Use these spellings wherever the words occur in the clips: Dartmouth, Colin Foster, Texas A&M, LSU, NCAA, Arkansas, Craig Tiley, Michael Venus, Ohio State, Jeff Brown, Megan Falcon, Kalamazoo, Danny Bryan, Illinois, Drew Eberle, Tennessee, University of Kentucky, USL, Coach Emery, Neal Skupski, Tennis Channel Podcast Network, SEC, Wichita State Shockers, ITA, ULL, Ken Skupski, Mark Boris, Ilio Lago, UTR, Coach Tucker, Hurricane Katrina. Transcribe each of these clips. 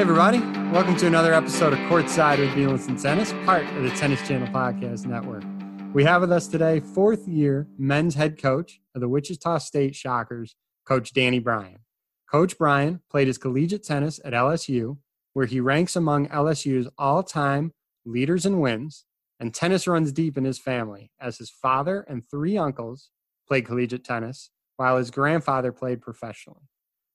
Hey everybody, welcome to another episode of Courtside with Venus and Tennis, part of the Tennis Channel Podcast Network. We have with us today fourth-year men's head coach of the Wichita State Shockers, Coach Danny Bryan. Coach Bryan played his collegiate tennis at LSU, where he ranks among LSU's all-time leaders in wins, and tennis runs deep in his family, as his father and three uncles played collegiate tennis, while his grandfather played professionally.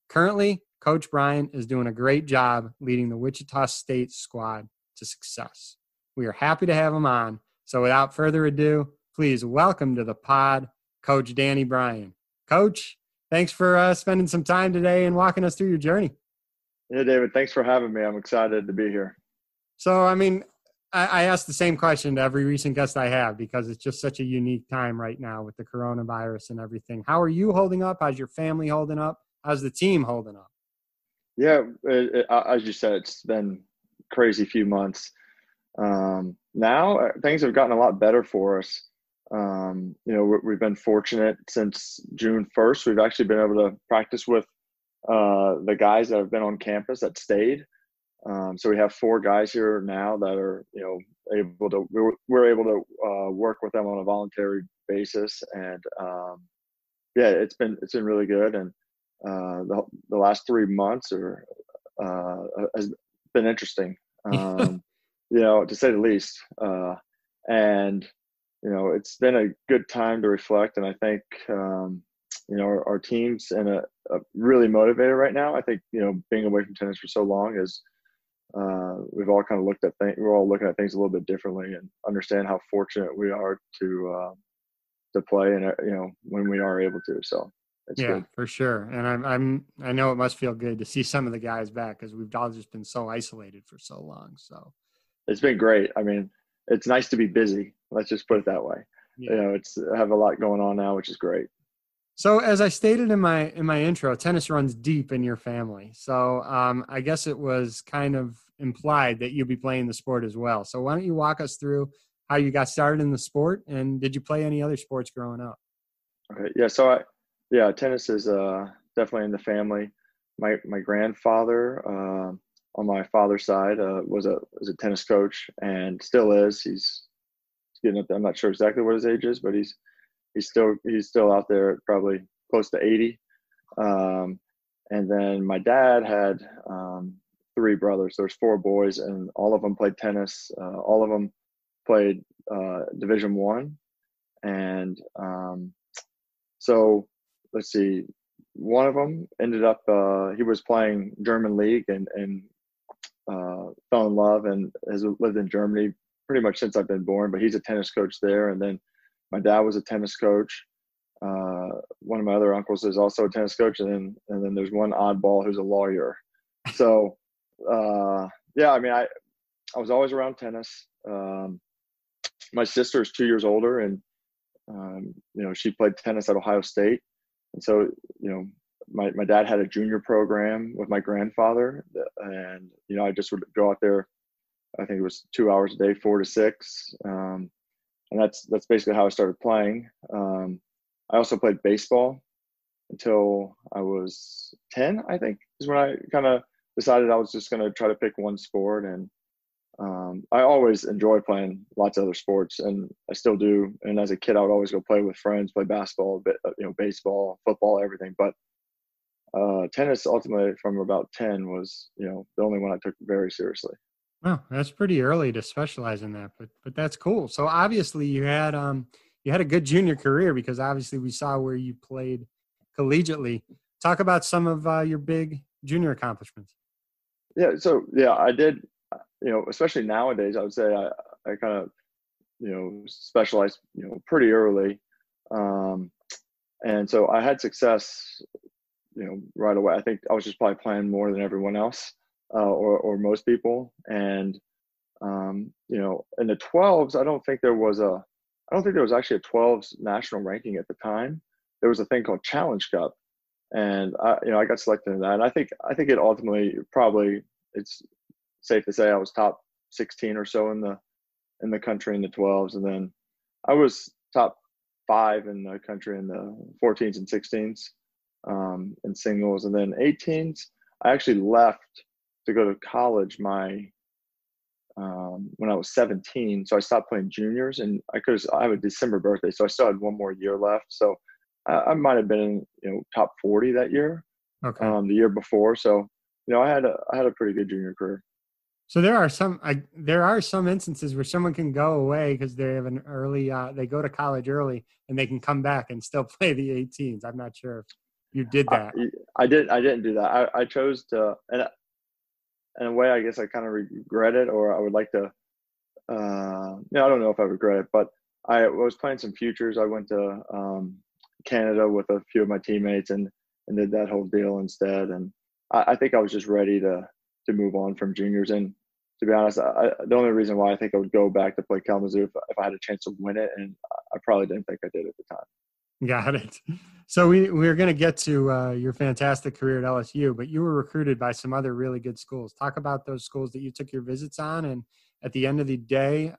Currently, Coach Bryan is doing a great job leading the Wichita State squad to success. We are happy to have him on. So without further ado, please welcome to the pod, Coach Danny Bryan. Coach, thanks for spending some time today and walking us through your journey. Yeah, David, thanks for having me. I'm excited to be here. So, I mean, I ask the same question to every recent guest I have because it's just such a unique time right now with the coronavirus and everything. How are you holding up? How's your family holding up? How's the team holding up? Yeah, as you said, it's been crazy few months. Now things have gotten a lot better for us. You know, we've been fortunate since June 1st. We've actually been able to practice with the guys that have been on campus that stayed. So we have four guys here now that are, you know, able to we're able to work with them on a voluntary basis. And yeah, it's been really good. And the last 3 months has been interesting, you know, to say the least. And, you know, it's been a good time to reflect. And I think, you know, our team's in a really motivated right now. I think, you know, being away from tennis for so long is we've all kind of looked at things. We're all looking at things a little bit differently and understand how fortunate we are to play and, you know, when we are able to. So. That's yeah, good. For sure. And I know it must feel good to see some of the guys back because we've all just been so isolated for so long. So it's been great. I mean, it's nice to be busy. Let's just put it that way. Yeah. You know, I have a lot going on now, which is great. So as I stated in my intro, tennis runs deep in your family. So I guess it was kind of implied that you'll be playing the sport as well. So why don't you walk us through how you got started in the sport and did you play any other sports growing up? Okay. Yeah. So yeah, tennis is definitely in the family. My grandfather on my father's side was a tennis coach and still is. He's getting up there. I'm not sure exactly what his age is, but he's still out there, probably close to 80. And then my dad had three brothers. There's four boys, and all of them played tennis. All of them played Division I, and so. Let's see, one of them ended up, he was playing German league and fell in love and has lived in Germany pretty much since I've been born, but he's a tennis coach there. And then my dad was a tennis coach. One of my other uncles is also a tennis coach. And then there's one oddball who's a lawyer. So, yeah, I mean, I was always around tennis. My sister is 2 years older and, you know, she played tennis at Ohio State. And so, you know, my dad had a junior program with my grandfather and, you know, I just would go out there. I think it was 2 hours a day, 4 to 6. And that's basically how I started playing. I also played baseball until I was 10, I think, is when I kind of decided I was just going to try to pick one sport. And I always enjoy playing lots of other sports and I still do. And as a kid, I would always go play with friends, play basketball, you know, baseball, football, everything. But tennis ultimately from about 10 was, you know, the only one I took very seriously. Wow. That's pretty early to specialize in that, but that's cool. So obviously you had a good junior career because obviously we saw where you played collegiately. Talk about some of your big junior accomplishments. Yeah. So yeah, I did. You know, especially nowadays, I would say I kind of, you know, specialized, you know, pretty early. And so I had success, you know, right away. I think I was just probably playing more than everyone else or most people. And, you know, in the 12s, I don't think there was actually a 12s national ranking at the time. There was a thing called Challenge Cup. And, you know, I got selected in that. And I think it ultimately probably it's safe to say I was top 16 or so in the country in the 12s. And then I was top 5 in the country in the 14s and 16s in singles. And then 18s, I actually left to go to college my when I was 17, so I stopped playing juniors, and I have a December birthday, so I still had one more year left. So I might have been in, top 40 that year, okay, the year before. So I had a pretty good junior career. So there are some instances where someone can go away because they have an early they go to college early and they can come back and still play the 18s. I'm not sure if you did that. I didn't do that. I chose to, and in a way I guess I kind of regret it, or I would like to. I don't know if I regret it, but I was playing some futures. I went to Canada with a few of my teammates and did that whole deal instead. And I think I was just ready to move on from juniors. And to be honest, the only reason why I think I would go back to play Kalamazoo if I had a chance to win it, and I probably didn't think I did at the time. Got it. So we're going to get to your fantastic career at LSU, but you were recruited by some other really good schools. Talk about those schools that you took your visits on, and at the end of the day,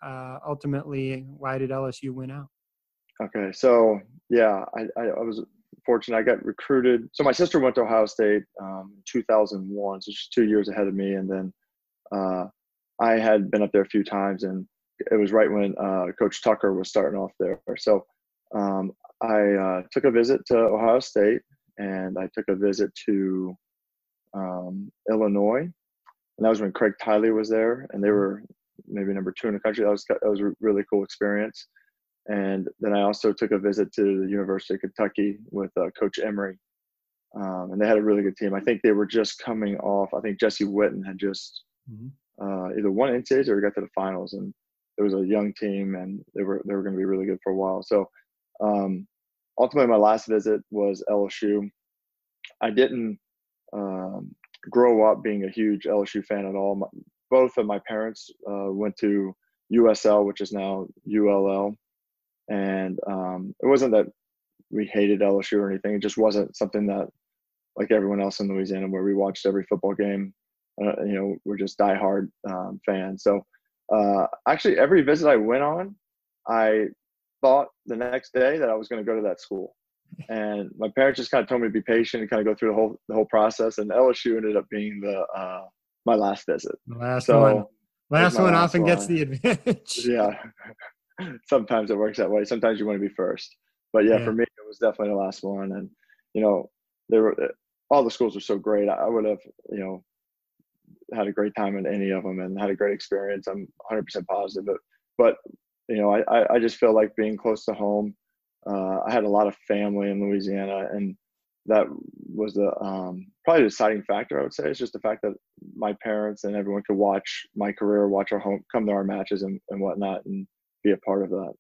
ultimately, why did LSU win out? Okay. So yeah, I was fortunate. I got recruited. So my sister went to Ohio State in 2001. So she's 2 years ahead of me. And then I had been up there a few times, and it was right when Coach Tucker was starting off there. So I took a visit to Ohio State, and I took a visit to Illinois. And that was when Craig Tiley was there, and they were maybe number 2 in the country. That was a really cool experience. And then I also took a visit to the University of Kentucky with Coach Emery. And they had a really good team. I think they were just coming off. I think Jesse Witten had just either won NCAAs or got to the finals. And it was a young team, and they were going to be really good for a while. So ultimately, my last visit was LSU. I didn't grow up being a huge LSU fan at all. Both of my parents went to USL, which is now ULL. And it wasn't that we hated LSU or anything. It just wasn't something that, like everyone else in Louisiana, where we watched every football game, we're just diehard fans. So actually every visit I went on, I thought the next day that I was going to go to that school. And my parents just kind of told me to be patient and kind of go through the whole process. And LSU ended up being my last visit. The last one. Last one often gets the advantage. Yeah. Sometimes it works that way. Sometimes you want to be first, but yeah, for me, it was definitely the last one. And, there were all the schools were so great. I would have, had a great time in any of them and had a great experience. I'm 100% positive, but I just feel like being close to home. I had a lot of family in Louisiana, and that was the probably the deciding factor, I would say. It's just the fact that my parents and everyone could watch my career, watch our home, come to our matches and whatnot. And be a part of that.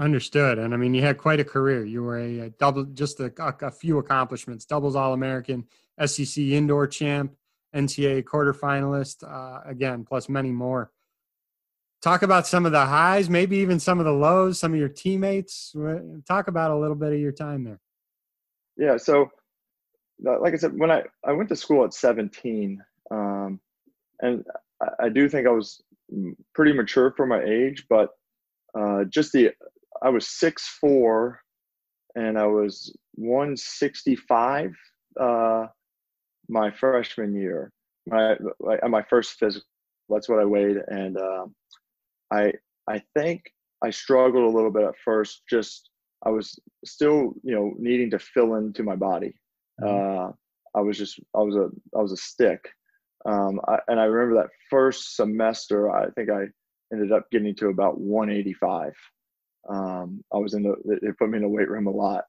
Understood. And I mean, you had quite a career. You were a double, just a few accomplishments: doubles All-American, SEC indoor champ, NCAA quarterfinalist, again, plus many more. Talk about some of the highs, maybe even some of the lows, some of your teammates. Talk about a little bit of your time there. Yeah. So like I said, when I went to school at 17, and I do think I was pretty mature for my age, but I was 6'4" and I was 165 my freshman year. My first physical, that's what I weighed, and I think I struggled a little bit at first. Just I was still needing to fill into my body. I was a stick. And I remember that first semester, I think I ended up getting to about 185. They put me in the weight room a lot.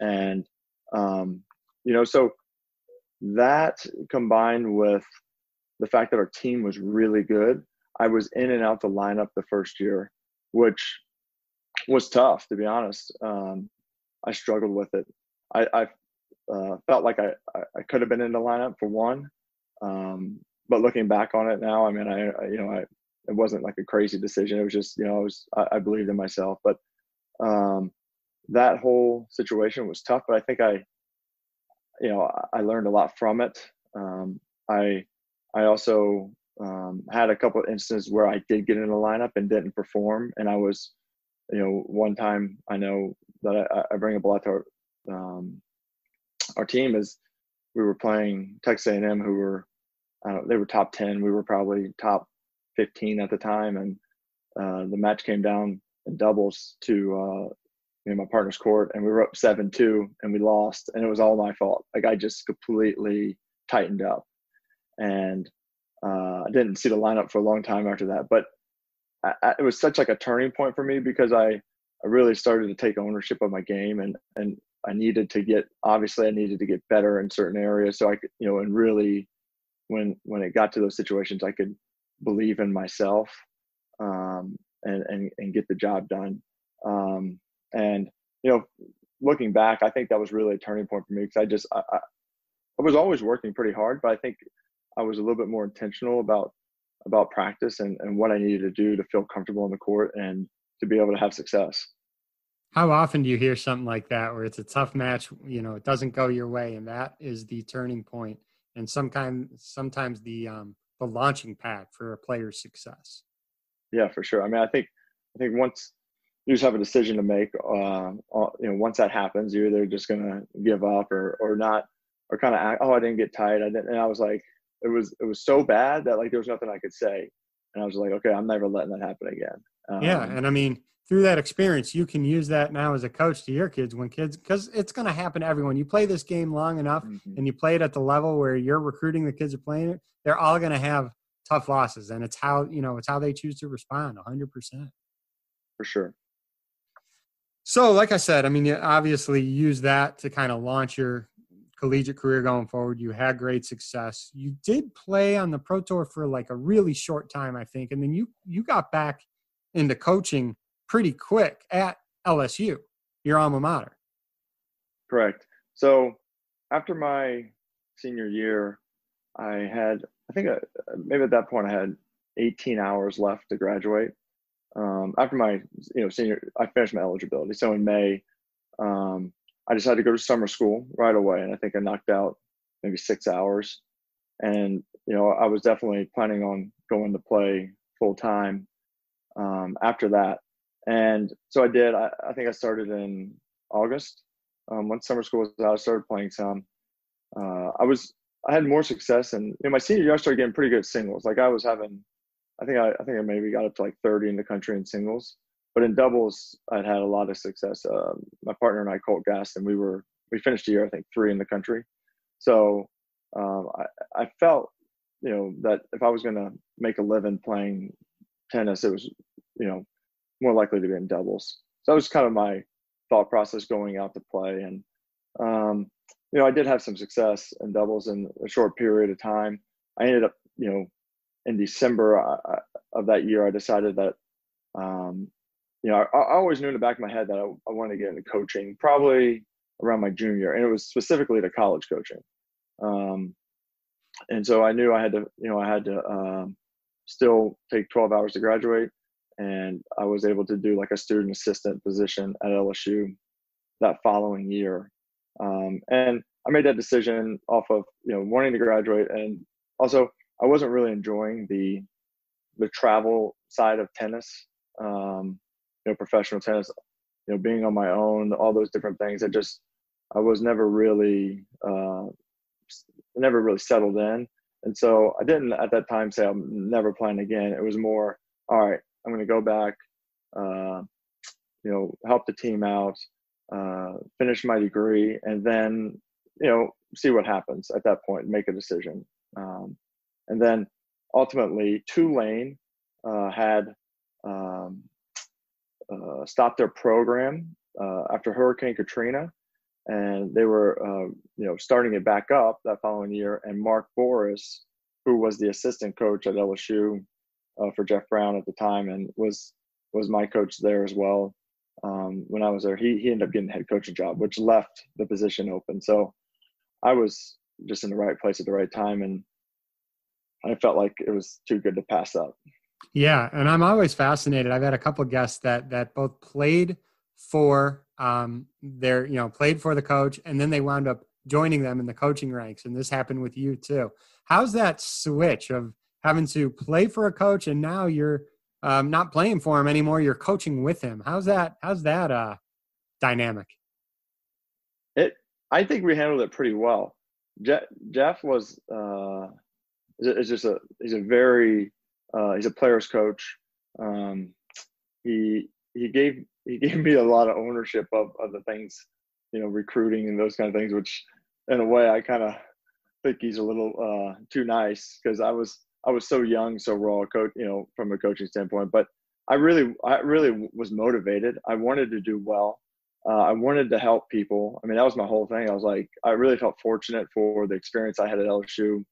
And, so that combined with the fact that our team was really good, I was in and out the lineup the first year, which was tough, to be honest. I struggled with it. I felt like I could have been in the lineup for one. But looking back on it now, I mean, it wasn't like a crazy decision. It was just, I believed in myself, but, that whole situation was tough, but I think I learned a lot from it. I also, had a couple of instances where I did get in the lineup and didn't perform. And I was, one time I know that I bring up a lot to our team is, we were playing Texas A&M, who were They were top 10. We were probably top 15 at the time. And the match came down in doubles to my partner's court, and we were up 7-2 and we lost, and it was all my fault. Like, I just completely tightened up, and I didn't see the lineup for a long time after that. But it was such like a turning point for me, because I really started to take ownership of my game, and I needed to get, obviously I needed to get better in certain areas. So I could, and really when it got to those situations, I could believe in myself, and get the job done. And, looking back, I think that was really a turning point for me, because I was always working pretty hard, but I think I was a little bit more intentional about practice and what I needed to do to feel comfortable on the court and to be able to have success. How often do you hear something like that, where it's a tough match, it doesn't go your way, and that is the turning point, and sometimes the launching pad for a player's success? Yeah, for sure. I mean, I think once you just have a decision to make, once that happens, you're either just gonna give up or not, or kind of act, oh, I didn't get tight. I didn't, and I was like, it was so bad that like there was nothing I could say, and I was like, okay, I'm never letting that happen again. And I mean, through that experience, you can use that now as a coach to your kids, because it's going to happen to everyone. You play this game long enough, and you play it at the level where you're recruiting, the kids are playing it, they're all going to have tough losses, and it's how, it's how they choose to respond. 100%. For sure. So like I said, I mean, you obviously use that to kind of launch your collegiate career going forward. You had great success. You did play on the Pro Tour for like a really short time, I think. And then you got back into coaching pretty quick at LSU, your alma mater. Correct. So after my senior year, I think at that point I had 18 hours left to graduate. After my senior, I finished my eligibility. So in May, I decided to go to summer school right away, and I think I knocked out maybe 6 hours. And I was definitely planning on going to play full time after that. And so I did. I think I started in August. Once summer school was out, I started playing some. I had more success, and my senior year I started getting pretty good singles. Like I was having, I think I maybe got up to like 30 in the country in singles, but in doubles I'd had a lot of success. My partner and I, Colt Gaston, we finished the year I think 3 in the country. So I felt that if I was going to make a living playing tennis, it was more likely to be in doubles. So that was kind of my thought process going out to play. And, I did have some success in doubles in a short period of time. I ended up, in December of that year, I decided that, I always knew in the back of my head that I wanted to get into coaching, probably around my junior year. And it was specifically to college coaching. And so I knew I had to still take 12 hours to graduate. And I was able to do like a student assistant position at LSU that following year. And I made that decision off of, wanting to graduate. And also I wasn't really enjoying the travel side of tennis, professional tennis, being on my own, all those different things. I was never really settled in. And so I didn't at that time say I'm never playing again. It was more, all right, I'm going to go back, help the team out, finish my degree, and then, see what happens at that point, make a decision. And then ultimately Tulane had stopped their program after Hurricane Katrina, and they were, starting it back up that following year. And Mark Boris, who was the assistant coach at LSU, for Jeff Brown at the time, and was my coach there as well. When I was there, he ended up getting the head coaching job, which left the position open. So I was just in the right place at the right time, and I felt like it was too good to pass up. Yeah, and I'm always fascinated. I've had a couple of guests that both played for played for the coach, and then they wound up joining them in the coaching ranks. And this happened with you too. How's that switch of having to play for a coach, and now you're not playing for him anymore, you're coaching with him? How's that dynamic? I think we handled it pretty well. Jeff was is just a he's a player's coach. He gave me a lot of ownership of the things, you know, recruiting and those kind of things, which in a way I kind of think he's a little too nice, because I was so young, so raw, coach, you know, from a coaching standpoint. But I really was motivated. I wanted to do well. I wanted to help people. I mean, that was my whole thing. I was like, I really felt fortunate for the experience I had at LSU.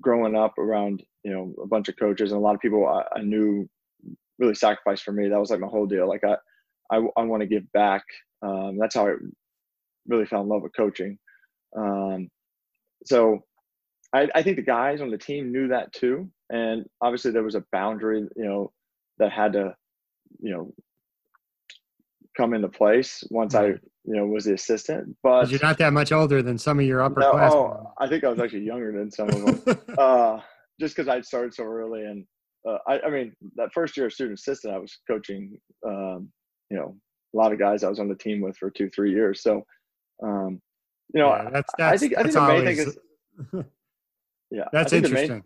Growing up around, a bunch of coaches and a lot of people I knew really sacrificed for me. That was like my whole deal. Like I want to give back. That's how I really fell in love with coaching. So I think the guys on the team knew that too. And obviously there was a boundary, that had to, come into place once I, was the assistant. But you're not that much older than some of your upper class. Oh, I think I was actually younger than some of them, just because I started so early. And I mean, that first year of student assistant, I was coaching, a lot of guys I was on the team with for 2-3 years. So, I think the main thing is, that's interesting.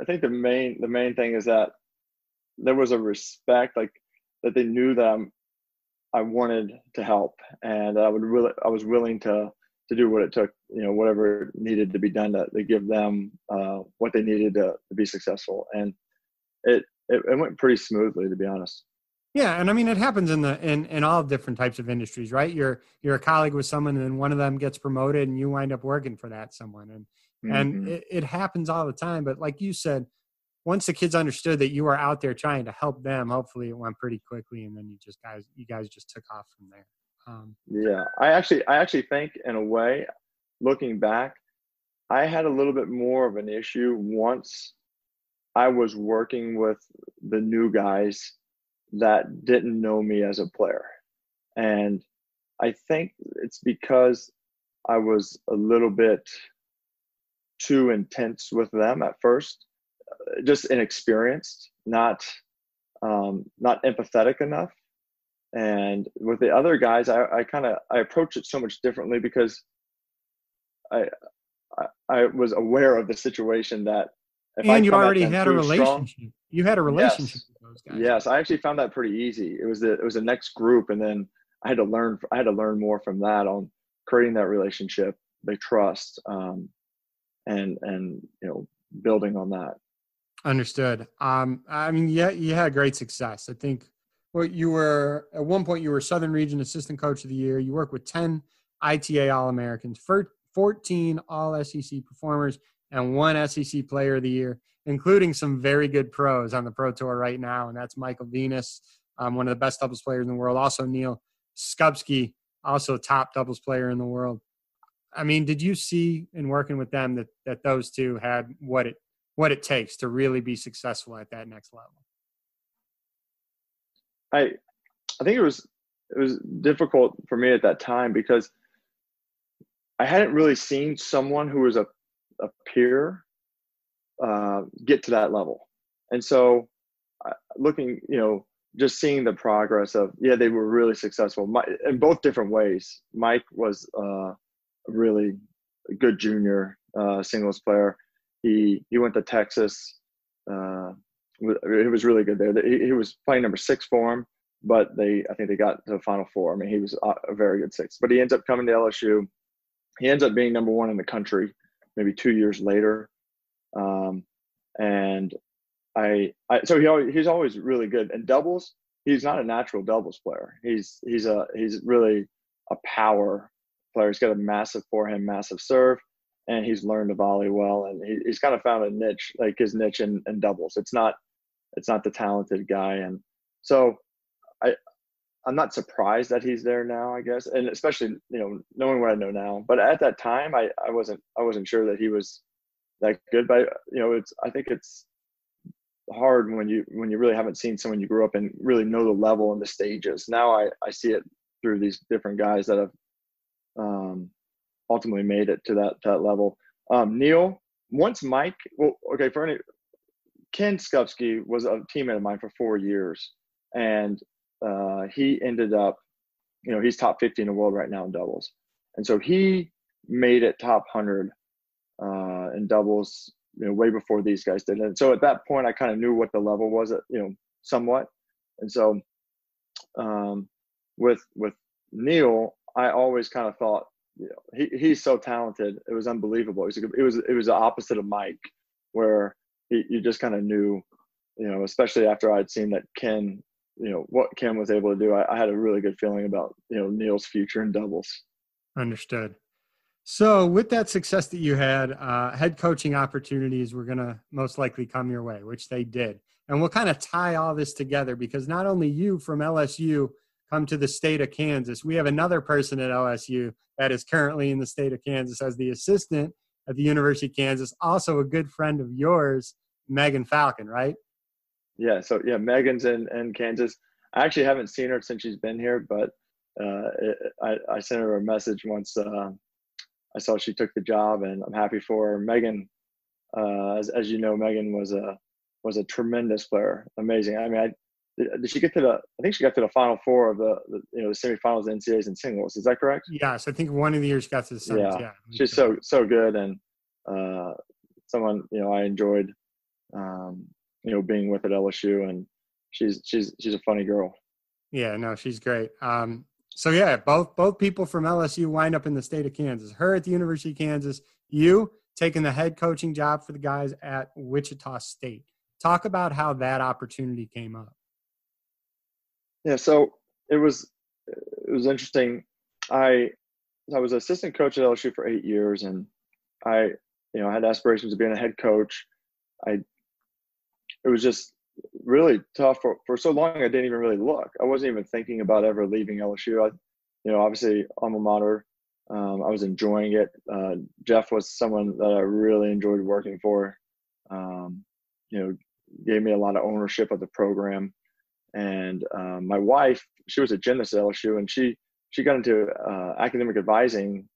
I think the main thing is that there was a respect, like that they knew that I wanted to help, and I was willing to do what it took, whatever needed to be done to give them what they needed to be successful. And it went pretty smoothly, to be honest. Yeah. And I mean, it happens in all different types of industries, right? You're a colleague with someone, and then one of them gets promoted and you wind up working for that someone. And, mm-hmm. and it happens all the time. But like you said, once the kids understood that you were out there trying to help them, hopefully it went pretty quickly, and then you guys just took off from there. I actually think, in a way, looking back, I had a little bit more of an issue once I was working with the new guys that didn't know me as a player. And I think it's because I was a little bit too intense with them at first. Just inexperienced, not empathetic enough. And with the other guys, I approached it so much differently, because I was aware of the situation that if and I you already had a relationship. Strong, you had a relationship yes, with those guys. Yes, I actually found that pretty easy. It was the next group, and then I had to learn more from that on creating that relationship, the trust, and building on that. Understood. I mean, yeah, you had great success. I think at one point you were Southern Region Assistant Coach of the Year. You worked with 10 ITA All-Americans, 14 All-SEC performers, and 1 SEC Player of the Year, including some very good pros on the Pro Tour right now, and that's Michael Venus, one of the best doubles players in the world. Also Neal Skupski, also top doubles player in the world. I mean, did you see in working with them that those two had what it takes to really be successful at that next level? I think it was difficult for me at that time, because I hadn't really seen someone who was a peer get to that level. And so looking, just seeing the progress of, they were really successful in both different ways. Mike was a really good junior singles player. He went to Texas. He was really good there. He was playing number 6 for him, but I think they got to the Final Four. I mean, he was a very good 6. But he ends up coming to LSU. He ends up being number 1 in the country, maybe 2 years later. He's always really good. And doubles, he's not a natural doubles player. He's really a power player. He's got a massive forehand, massive serve. And he's learned to volley well, and he's kind of found a niche, like his niche in doubles. It's not the talented guy, and so I'm not surprised that he's there now, I guess, and especially knowing what I know now. But at that time, I wasn't sure that he was that good. But I think it's hard when you really haven't seen someone you grew up and really know the level and the stages. Now I see it through these different guys that have. Ultimately made it to that level. Neal, once Mike, Ken Skupski was a teammate of mine for 4 years, and he ended up, he's top 50 in the world right now in doubles. And so he made it top 100 and doubles, you know, way before these guys did. And so at that point, I kind of knew what the level was, at, you know, somewhat. And so with Neal, I always kind of thought, you know, he's so talented. It was unbelievable. It was the opposite of Mike, where you just kind of knew, you know, especially after I'd seen that Ken, you know, what Ken was able to do, I had a really good feeling about, you know, Neal's future in doubles. Understood. So with that success that you had, head coaching opportunities were going to most likely come your way, which they did. And we'll kind of tie all this together because not only you from LSU come to the state of Kansas, we have another person at LSU that is currently in the state of Kansas as the assistant at the University of Kansas, also a good friend of yours, Megan Falcon, right? Yeah. So yeah, Megan's in Kansas. I actually haven't seen her since she's been here, but I sent her a message once I saw she took the job, and I'm happy for her. Megan, as you know, Megan was a tremendous player, amazing. I mean, I think she got to the Final Four of the you know, the semifinals, NCAAs, and singles. Is that correct? Yes, yeah, so I think one of the years she got to the singles. Yeah, she's so good, and someone, you know, I enjoyed you know, being with at LSU, and she's a funny girl. Yeah, no, she's great. So yeah, both people from LSU wind up in the state of Kansas. Her at the University of Kansas, you taking the head coaching job for the guys at Wichita State. Talk about how that opportunity came up. Yeah, so it was interesting. I was assistant coach at LSU for 8 years, and I, you know, had aspirations of being a head coach. It was just really tough for so long. I didn't even really look. I wasn't even thinking about ever leaving LSU. I, you know, obviously alma mater. I was enjoying it. Jeff was someone that I really enjoyed working for. You know, gave me a lot of ownership of the program. And my wife, she was a gymnast at LSU, and she got into academic advising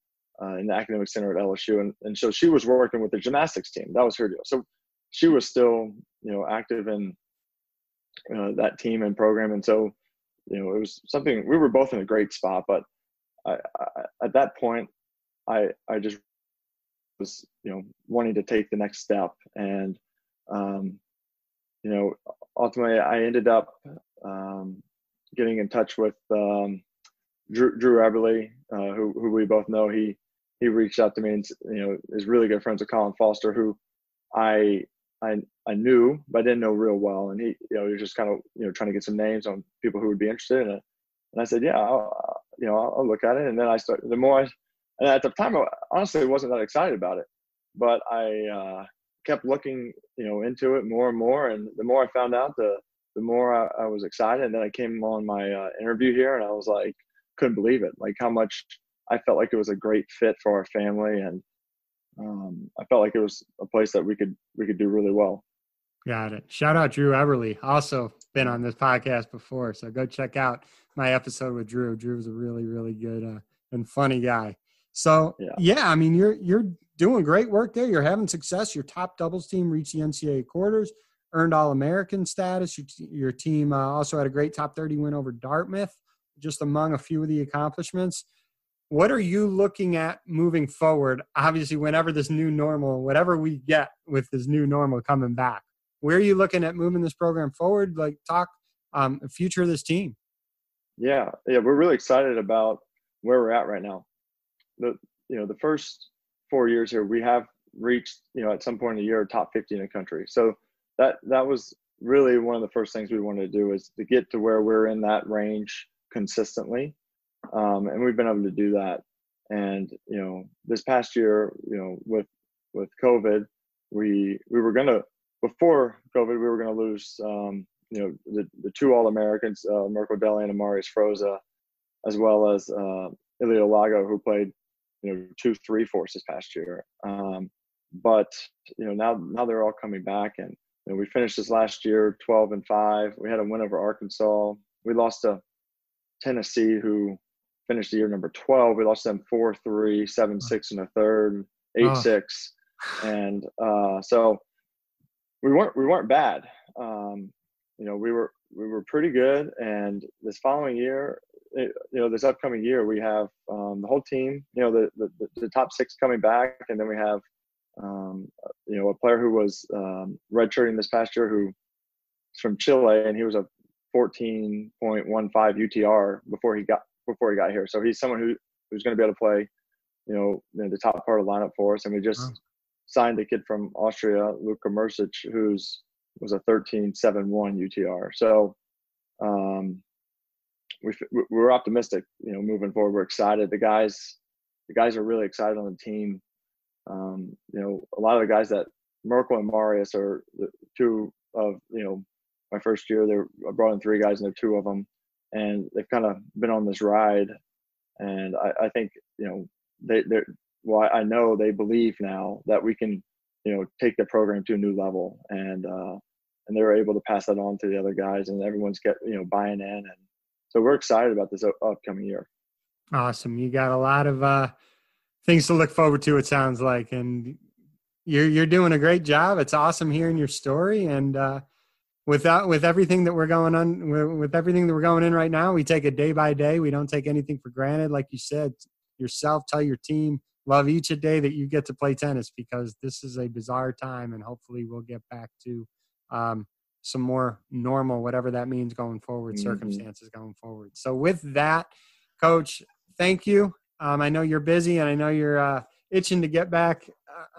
in the academic center at LSU. And so she was working with the gymnastics team. That was her deal. So she was still, you know, active in that team and program. And so, you know, it was something, we were both in a great spot, but I at that point, I just was, you know, wanting to take the next step. And, you know, ultimately I ended up getting in touch with Drew Eberle, who we both know. He reached out to me, and, you know, is really good friends with Colin Foster, who I knew, but I didn't know real well. And he, you know, he was just kind of, you know, trying to get some names on people who would be interested in it. And I said, yeah, I'll look at it. And then I started, and at the time, I honestly wasn't that excited about it, but I kept looking, you know, into it more and more. And the more I found out, the more I was excited. And then I came on my interview here, and I was like, couldn't believe it. Like how much I felt like it was a great fit for our family. And I felt like it was a place that we could do really well. Got it. Shout out Drew Eberle, also been on this podcast before. So go check out my episode with Drew. Drew's a really, really good and funny guy. So yeah, I mean, you're doing great work there. You're having success. Your top doubles team reached the NCAA quarters, earned All-American status. Your team also had a great top 30 win over Dartmouth, just among a few of the accomplishments. What are you looking at moving forward? Obviously, whenever this new normal, whatever we get with this new normal coming back, where are you looking at moving this program forward? Like talk the future of this team. Yeah. We're really excited about where we're at right now. The first 4 years here, we have reached, you know, at some point in the year, top 50 in the country. So that was really one of the first things we wanted to do, is to get to where we're in that range consistently. And we've been able to do that. And, you know, this past year, you know, with COVID, we were going to, before COVID, we were going to lose, you know, the two All-Americans, Merco Deli and Amaris Froza, as well as Ilio Lago, who played, you know, 2 3/4 this past year. But, you know, now they're all coming back. And, you know, we finished this last year 12-5. We had a win over Arkansas. We lost to Tennessee, who finished the year number 12. We lost them 4-3, 7-6 in the third, 8-6. And so we weren't bad. You know, we were pretty good. And this following year, you know, this upcoming year, we have the whole team, you know, the top six coming back. And then we have you know, a player who was redshirting this past year, who's from Chile, and he was a 14.15 UTR before he got here. So he's someone who's going to be able to play, you know, in the top part of the lineup for us. And we just signed a kid from Austria, Luka Mercic, who was a 13.71 UTR. So we're optimistic, you know, moving forward. We're excited. The guys are really excited on the team. You know, a lot of the guys that Merco and Marius are the two of, you know, my first year, I brought in three guys and they're two of them, and they've kind of been on this ride. And I think, you know, I know they believe now that we can, you know, take the program to a new level, and they're able to pass that on to the other guys, and everyone's you know, buying in. And so we're excited about this upcoming year. Awesome. You got a lot of things to look forward to, it sounds like, and you're doing a great job. It's awesome hearing your story. And with everything that we're going in right now, we take it day by day. We don't take anything for granted. Like you said yourself, tell your team, love each day that you get to play tennis, because this is a bizarre time, and hopefully we'll get back to some more normal, whatever that means going forward, circumstances going forward. So with that, Coach, thank you. I know you're busy, and I know you're itching to get back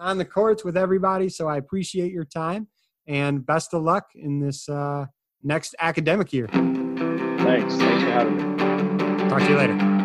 on the courts with everybody. So I appreciate your time, and best of luck in this next academic year. Thanks. Thanks for having me. Talk to you later.